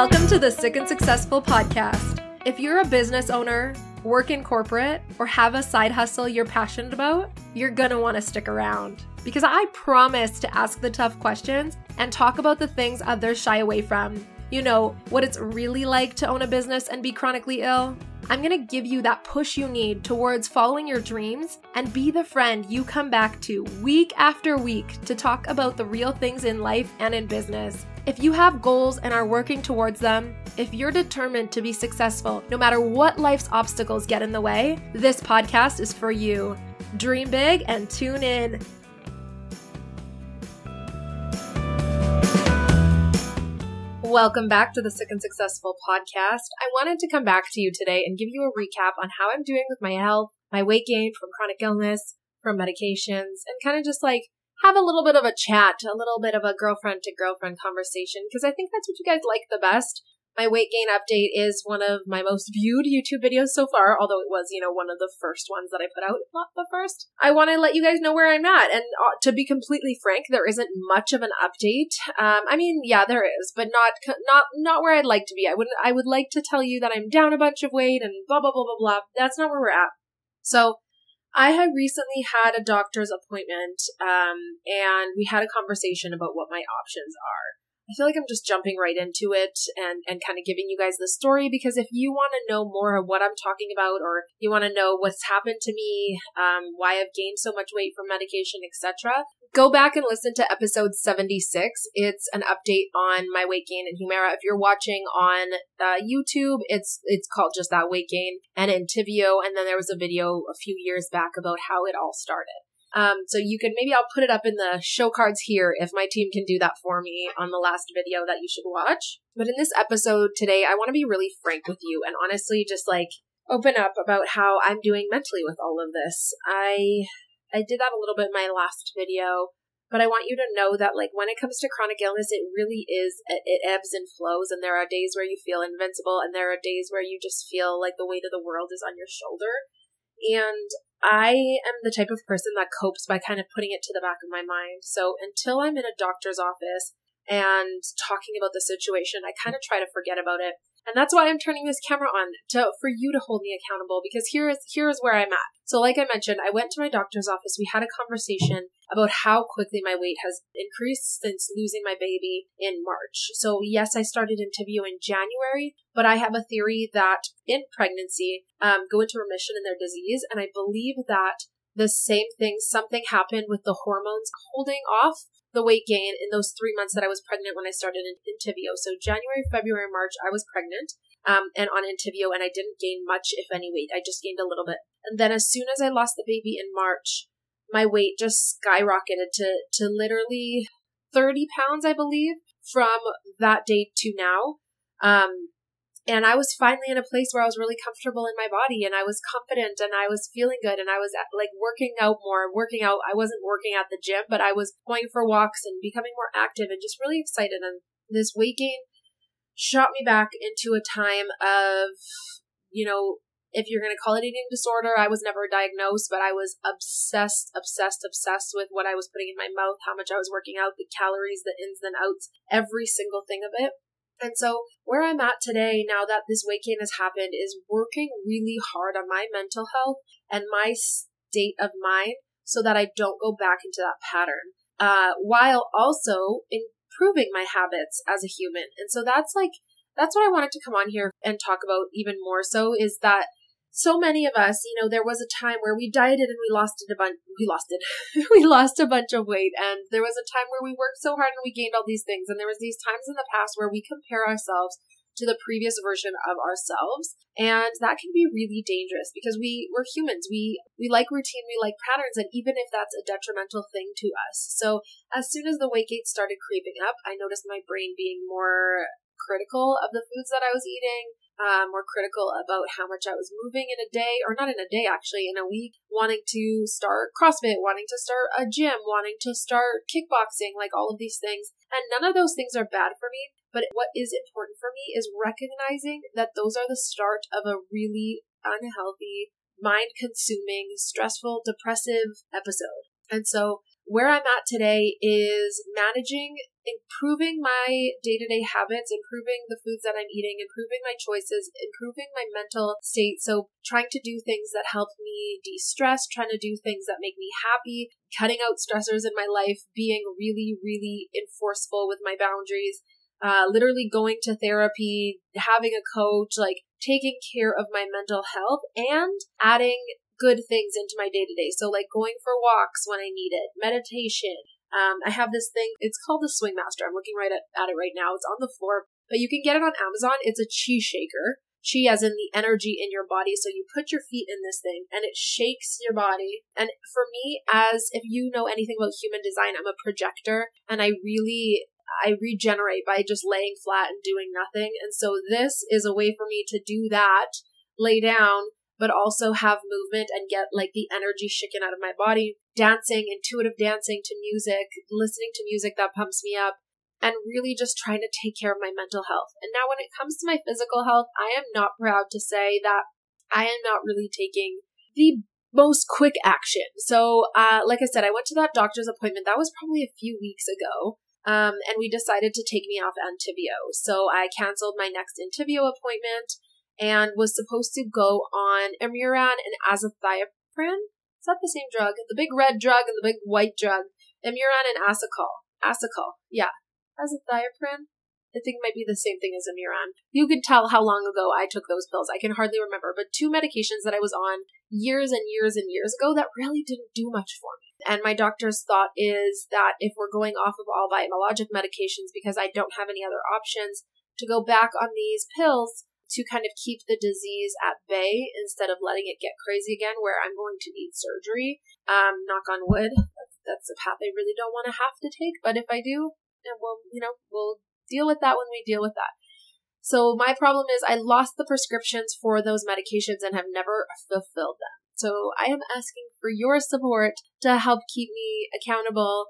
Welcome to the Sick and Successful podcast. If you're a business owner, work in corporate, or have a side hustle you're passionate about, you're gonna want to stick around because I promise to ask the tough questions and talk about the things others shy away from. You know, what it's really like to own a business and be chronically ill. I'm gonna give you that push you need towards following your dreams and be the friend you come back to week after week to talk about the real things in life and in business. If you have goals and are working towards them, if you're determined to be successful, no matter what life's obstacles get in the way, this podcast is for you. Dream big and tune in. Welcome back to the Sick and Successful podcast. I wanted to come back to you today and give you a recap on how I'm doing with my health, my weight gain from chronic illness, from medications, and kind of just like have a little bit of a chat, a little bit of a girlfriend to girlfriend conversation, because I think that's what you guys like the best. My weight gain update is one of my most viewed YouTube videos so far, although it was, you know, one of the first ones that I put out, if not the first. I want to let you guys know where I'm at. And to be completely frank, there isn't much of an update. I mean, yeah, there is, but not where I'd like to be. I would like to tell you that I'm down a bunch of weight and blah, blah, blah, blah, blah. That's not where we're at. So I had recently had a doctor's appointment, and we had a conversation about what my options are. I feel like I'm just jumping right into it and kind of giving you guys the story, because if you want to know more of what I'm talking about, or you want to know what's happened to me, why I've gained so much weight from medication, etc., go back and listen to episode 76. It's an update on my weight gain and Humira. If you're watching on YouTube, it's called just that, weight gain and Entyvio. And then there was a video a few years back about how it all started. So you could, maybe I'll put it up in the show cards here if my team can do that for me on the last video that you should watch. But in this episode today, I want to be really frank with you and honestly just like open up about how I'm doing mentally with all of this. I did that a little bit in my last video, but I want you to know that like when it comes to chronic illness, it really is, it ebbs and flows, and there are days where you feel invincible and there are days where you just feel like the weight of the world is on your shoulder. And I am the type of person that copes by kind of putting it to the back of my mind. So until I'm in a doctor's office and talking about the situation, I kind of try to forget about it. And that's why I'm turning this camera on for you to hold me accountable, because here is where I'm at. So like I mentioned, I went to my doctor's office. We had a conversation about how quickly my weight has increased since losing my baby in March. So yes, I started Entyvio in January, but I have a theory that in pregnancy, go into remission in their disease. And I believe that the same thing, something happened with the hormones holding off the weight gain in those 3 months that I was pregnant when I started Entyvio. So January, February, March, I was pregnant and on Entyvio, and I didn't gain much, if any, weight. I just gained a little bit. And then as soon as I lost the baby in March, my weight just skyrocketed to literally 30 pounds, I believe, from that day to now. And I was finally in a place where I was really comfortable in my body, and I was confident, and I was feeling good, and I was like working out more, I wasn't working at the gym, but I was going for walks and becoming more active and just really excited. And this weight gain shot me back into a time of, you know, if you're going to call it eating disorder, I was never diagnosed, but I was obsessed with what I was putting in my mouth, how much I was working out, the calories, the ins and outs, every single thing of it. And so where I'm at today, now that this weight gain has happened, is working really hard on my mental health and my state of mind so that I don't go back into that pattern, while also improving my habits as a human. And so that's what I wanted to come on here and talk about even more so, is that so many of us, you know, there was a time where we dieted and we lost a bunch of weight. And there was a time where we worked so hard and we gained all these things. And there was these times in the past where we compare ourselves to the previous version of ourselves. And that can be really dangerous because we're humans. We like routine, we like patterns. And even if that's a detrimental thing to us. So as soon as the weight gain started creeping up, I noticed my brain being more critical of the foods that I was eating, more critical about how much I was moving in a day, or not in a day, actually, in a week, wanting to start CrossFit, wanting to start a gym, wanting to start kickboxing, like all of these things. And none of those things are bad for me, but what is important for me is recognizing that those are the start of a really unhealthy, mind-consuming, stressful, depressive episode. And so Where I'm at today is managing, improving my day-to-day habits, improving the foods that I'm eating, improving my choices, improving my mental state. So trying to do things that help me de-stress, trying to do things that make me happy, cutting out stressors in my life, being really, really enforceful with my boundaries, literally going to therapy, having a coach, like taking care of my mental health and adding good things into my day-to-day. So like going for walks when I need it, meditation. I have this thing, it's called the Swing Master. I'm looking right at it right now. It's on the floor, but you can get it on Amazon. It's a chi shaker. Chi as in the energy in your body. So you put your feet in this thing and it shakes your body. And for me, as if you know anything about human design, I'm a projector and I regenerate by just laying flat and doing nothing. And so this is a way for me to do that, lay down, but also have movement and get like the energy shaken out of my body. Dancing, intuitive dancing to music, listening to music that pumps me up, and really just trying to take care of my mental health. And now when it comes to my physical health, I am not proud to say that I am not really taking the most quick action. So like I said, I went to that doctor's appointment. That was probably a few weeks ago. And we decided to take me off Entyvio. So I canceled my next Entyvio appointment and was supposed to go on Imuran and azathioprine. Is that the same drug? The big red drug and the big white drug. Imuran and Asacol. Asacol. Yeah. Azathioprine. I think it might be the same thing as Imuran. You could tell how long ago I took those pills. I can hardly remember. But two medications that I was on years and years and years ago that really didn't do much for me. And my doctor's thought is that if we're going off of all biologic medications, because I don't have any other options, to go back on these pills to kind of keep the disease at bay instead of letting it get crazy again, where I'm going to need surgery. Knock on wood. That's a path I really don't want to have to take. But if I do, we'll deal with that when we deal with that. So my problem is I lost the prescriptions for those medications and have never fulfilled them. So I am asking for your support to help keep me accountable.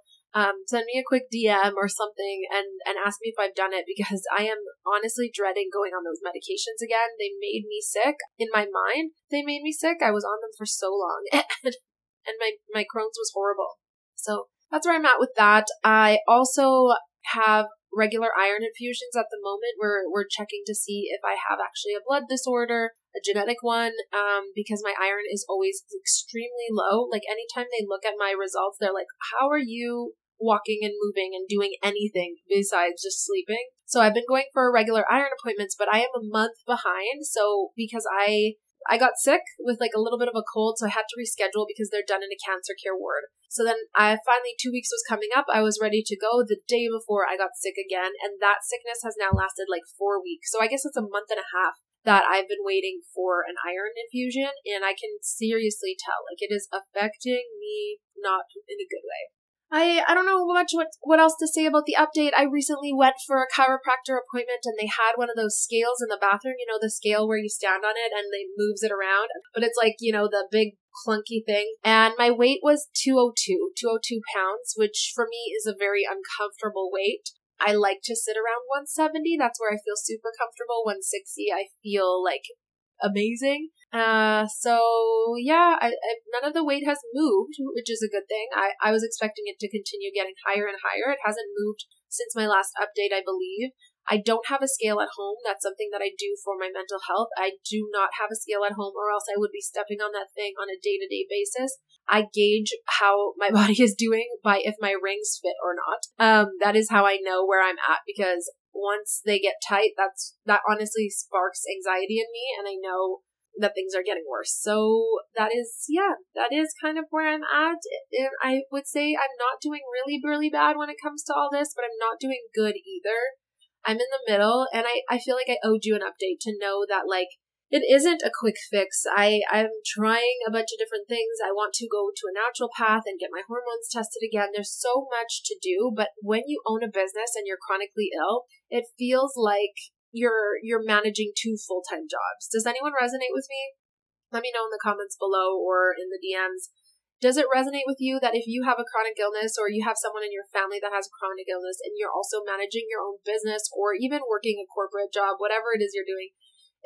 Send me a quick DM or something and ask me if I've done it, because I am honestly dreading going on those medications again. They made me sick. In my mind, they made me sick. I was on them for so long and my Crohn's was horrible. So that's where I'm at with that. I also have regular iron infusions at the moment. We're checking to see if I have actually a blood disorder, a genetic one, because my iron is always extremely low. Like anytime they look at my results, they're like, how are you walking and moving and doing anything besides just sleeping? So I've been going for regular iron appointments, but I am a month behind. So because I got sick with like a little bit of a cold, so I had to reschedule because they're done in a cancer care ward. So then I finally, 2 weeks was coming up. I was ready to go the day before I got sick again. And that sickness has now lasted like 4 weeks. So I guess it's a month and a half that I've been waiting for an iron infusion. And I can seriously tell, like it is affecting me, not in a good way. I don't know much what else to say about the update. I recently went for a chiropractor appointment and they had one of those scales in the bathroom, you know, the scale where you stand on it and they moves it around, but it's like, you know, the big clunky thing. And my weight was 202 pounds, which for me is a very uncomfortable weight. I like to sit around 170. That's where I feel super comfortable. 160, I feel like amazing. So yeah, I none of the weight has moved, which is a good thing. I was expecting it to continue getting higher and higher. It hasn't moved since my last update, I believe. I don't have a scale at home. That's something that I do for my mental health. I do not have a scale at home, or else I would be stepping on that thing on a day-to-day basis. I gauge how my body is doing by if my rings fit or not. That is how I know where I'm at, because once they get tight, that honestly sparks anxiety in me, and I know that things are getting worse. So that is kind of where I'm at. And I would say I'm not doing really, really bad when it comes to all this, but I'm not doing good either. I'm in the middle, and I feel like I owed you an update to know that like it isn't a quick fix. I'm trying a bunch of different things. I want to go to a naturopath and get my hormones tested again. There's so much to do, but when you own a business and you're chronically ill, it feels like you're managing two full-time jobs. Does anyone resonate with me? Let me know in the comments below or in the DMs. Does it resonate with you that if you have a chronic illness or you have someone in your family that has a chronic illness and you're also managing your own business or even working a corporate job, whatever it is you're doing,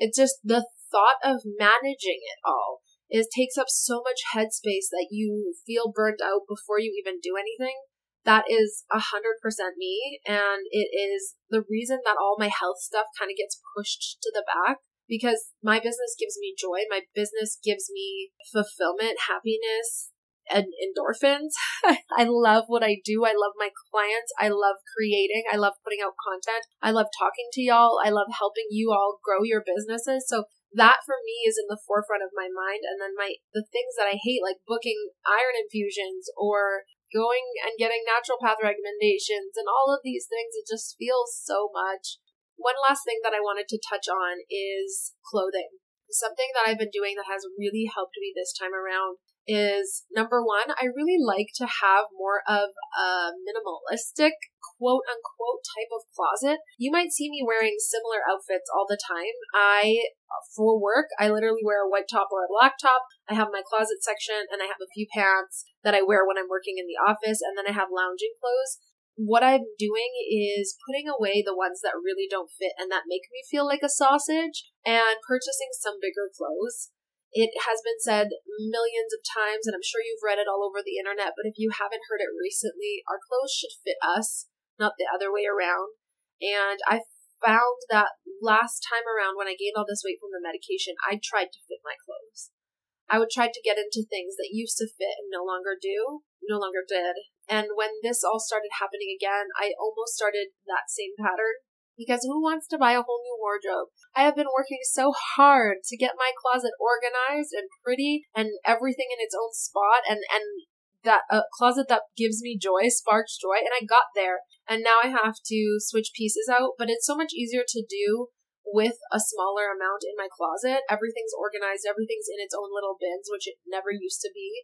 it's just the thought of managing it all is takes up so much headspace that you feel burnt out before you even do anything. That is 100% me, and it is the reason that all my health stuff kind of gets pushed to the back, because my business gives me joy. My business gives me fulfillment, happiness, and endorphins. I love what I do. I love my clients. I love creating. I love putting out content. I love talking to y'all. I love helping you all grow your businesses. So that for me is in the forefront of my mind. And then the things that I hate, like booking iron infusions or going and getting naturopath recommendations and all of these things, it just feels so much. One last thing that I wanted to touch on is clothing. Something that I've been doing that has really helped me this time around is, number one, I really like to have more of a minimalistic, quote unquote, type of closet. You might see me wearing similar outfits all the time. For work, I literally wear a white top or a black top. I have my closet section, and I have a few pants that I wear when I'm working in the office, and then I have lounging clothes. What I'm doing is putting away the ones that really don't fit and that make me feel like a sausage, and purchasing some bigger clothes. It has been said millions of times, and I'm sure you've read it all over the internet, but if you haven't heard it recently, our clothes should fit us, not the other way around. And I found that last time around when I gained all this weight from the medication, I tried to fit my clothes. I would try to get into things that used to fit and no longer did. And when this all started happening again, I almost started that same pattern, because who wants to buy a whole new wardrobe? I have been working so hard to get my closet organized and pretty and everything in its own spot, and that closet that gives me joy, sparks joy, and I got there. And now I have to switch pieces out, but it's so much easier to do with a smaller amount in my closet. Everything's organized, everything's in its own little bins, which it never used to be.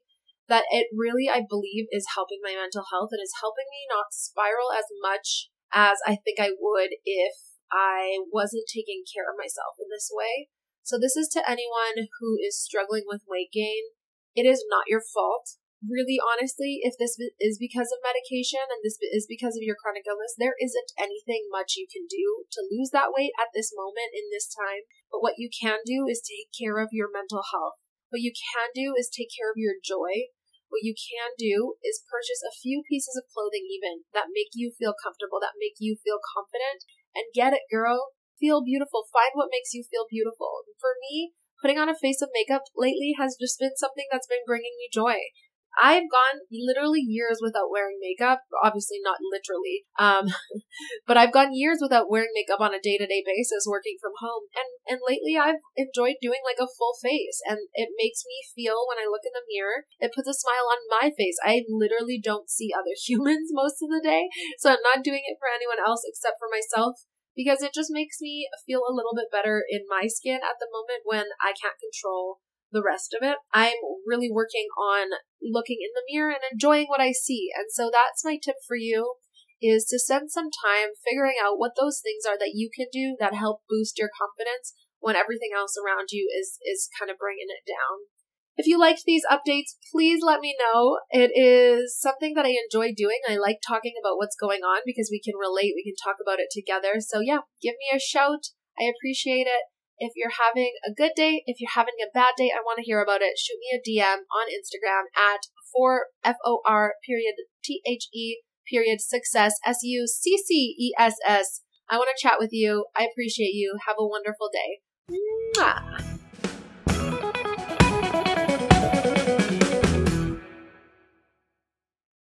That it really, I believe, is helping my mental health, and is helping me not spiral as much as I think I would if I wasn't taking care of myself in this way. So this is to anyone who is struggling with weight gain. It is not your fault. Really, honestly, if this is because of medication and this is because of your chronic illness, there isn't anything much you can do to lose that weight at this moment in this time. But what you can do is take care of your mental health. What you can do is take care of your joy. What you can do is purchase a few pieces of clothing even that make you feel comfortable, that make you feel confident, and get it, girl. Feel beautiful. Find what makes you feel beautiful. For me, putting on a face of makeup lately has just been something that's been bringing me joy. I've gone literally years without wearing makeup, obviously not literally, but I've gone years without wearing makeup on a day-to-day basis working from home. And lately I've enjoyed doing like a full face, and it makes me feel, when I look in the mirror, it puts a smile on my face. I literally don't see other humans most of the day, so I'm not doing it for anyone else except for myself, because it just makes me feel a little bit better in my skin at the moment when I can't control the rest of it. I'm really working on looking in the mirror and enjoying what I see. And so that's my tip for you, is to spend some time figuring out what those things are that you can do that help boost your confidence when everything else around you is kind of bringing it down. If you liked these updates, please let me know. It is something that I enjoy doing. I like talking about what's going on because we can relate. We can talk about it together. So yeah, give me a shout. I appreciate it. If you're having a good day, if you're having a bad day, I want to hear about it. Shoot me a DM on Instagram at for.the.success, SUCCESS. I want to chat with you. I appreciate you. Have a wonderful day. Mwah.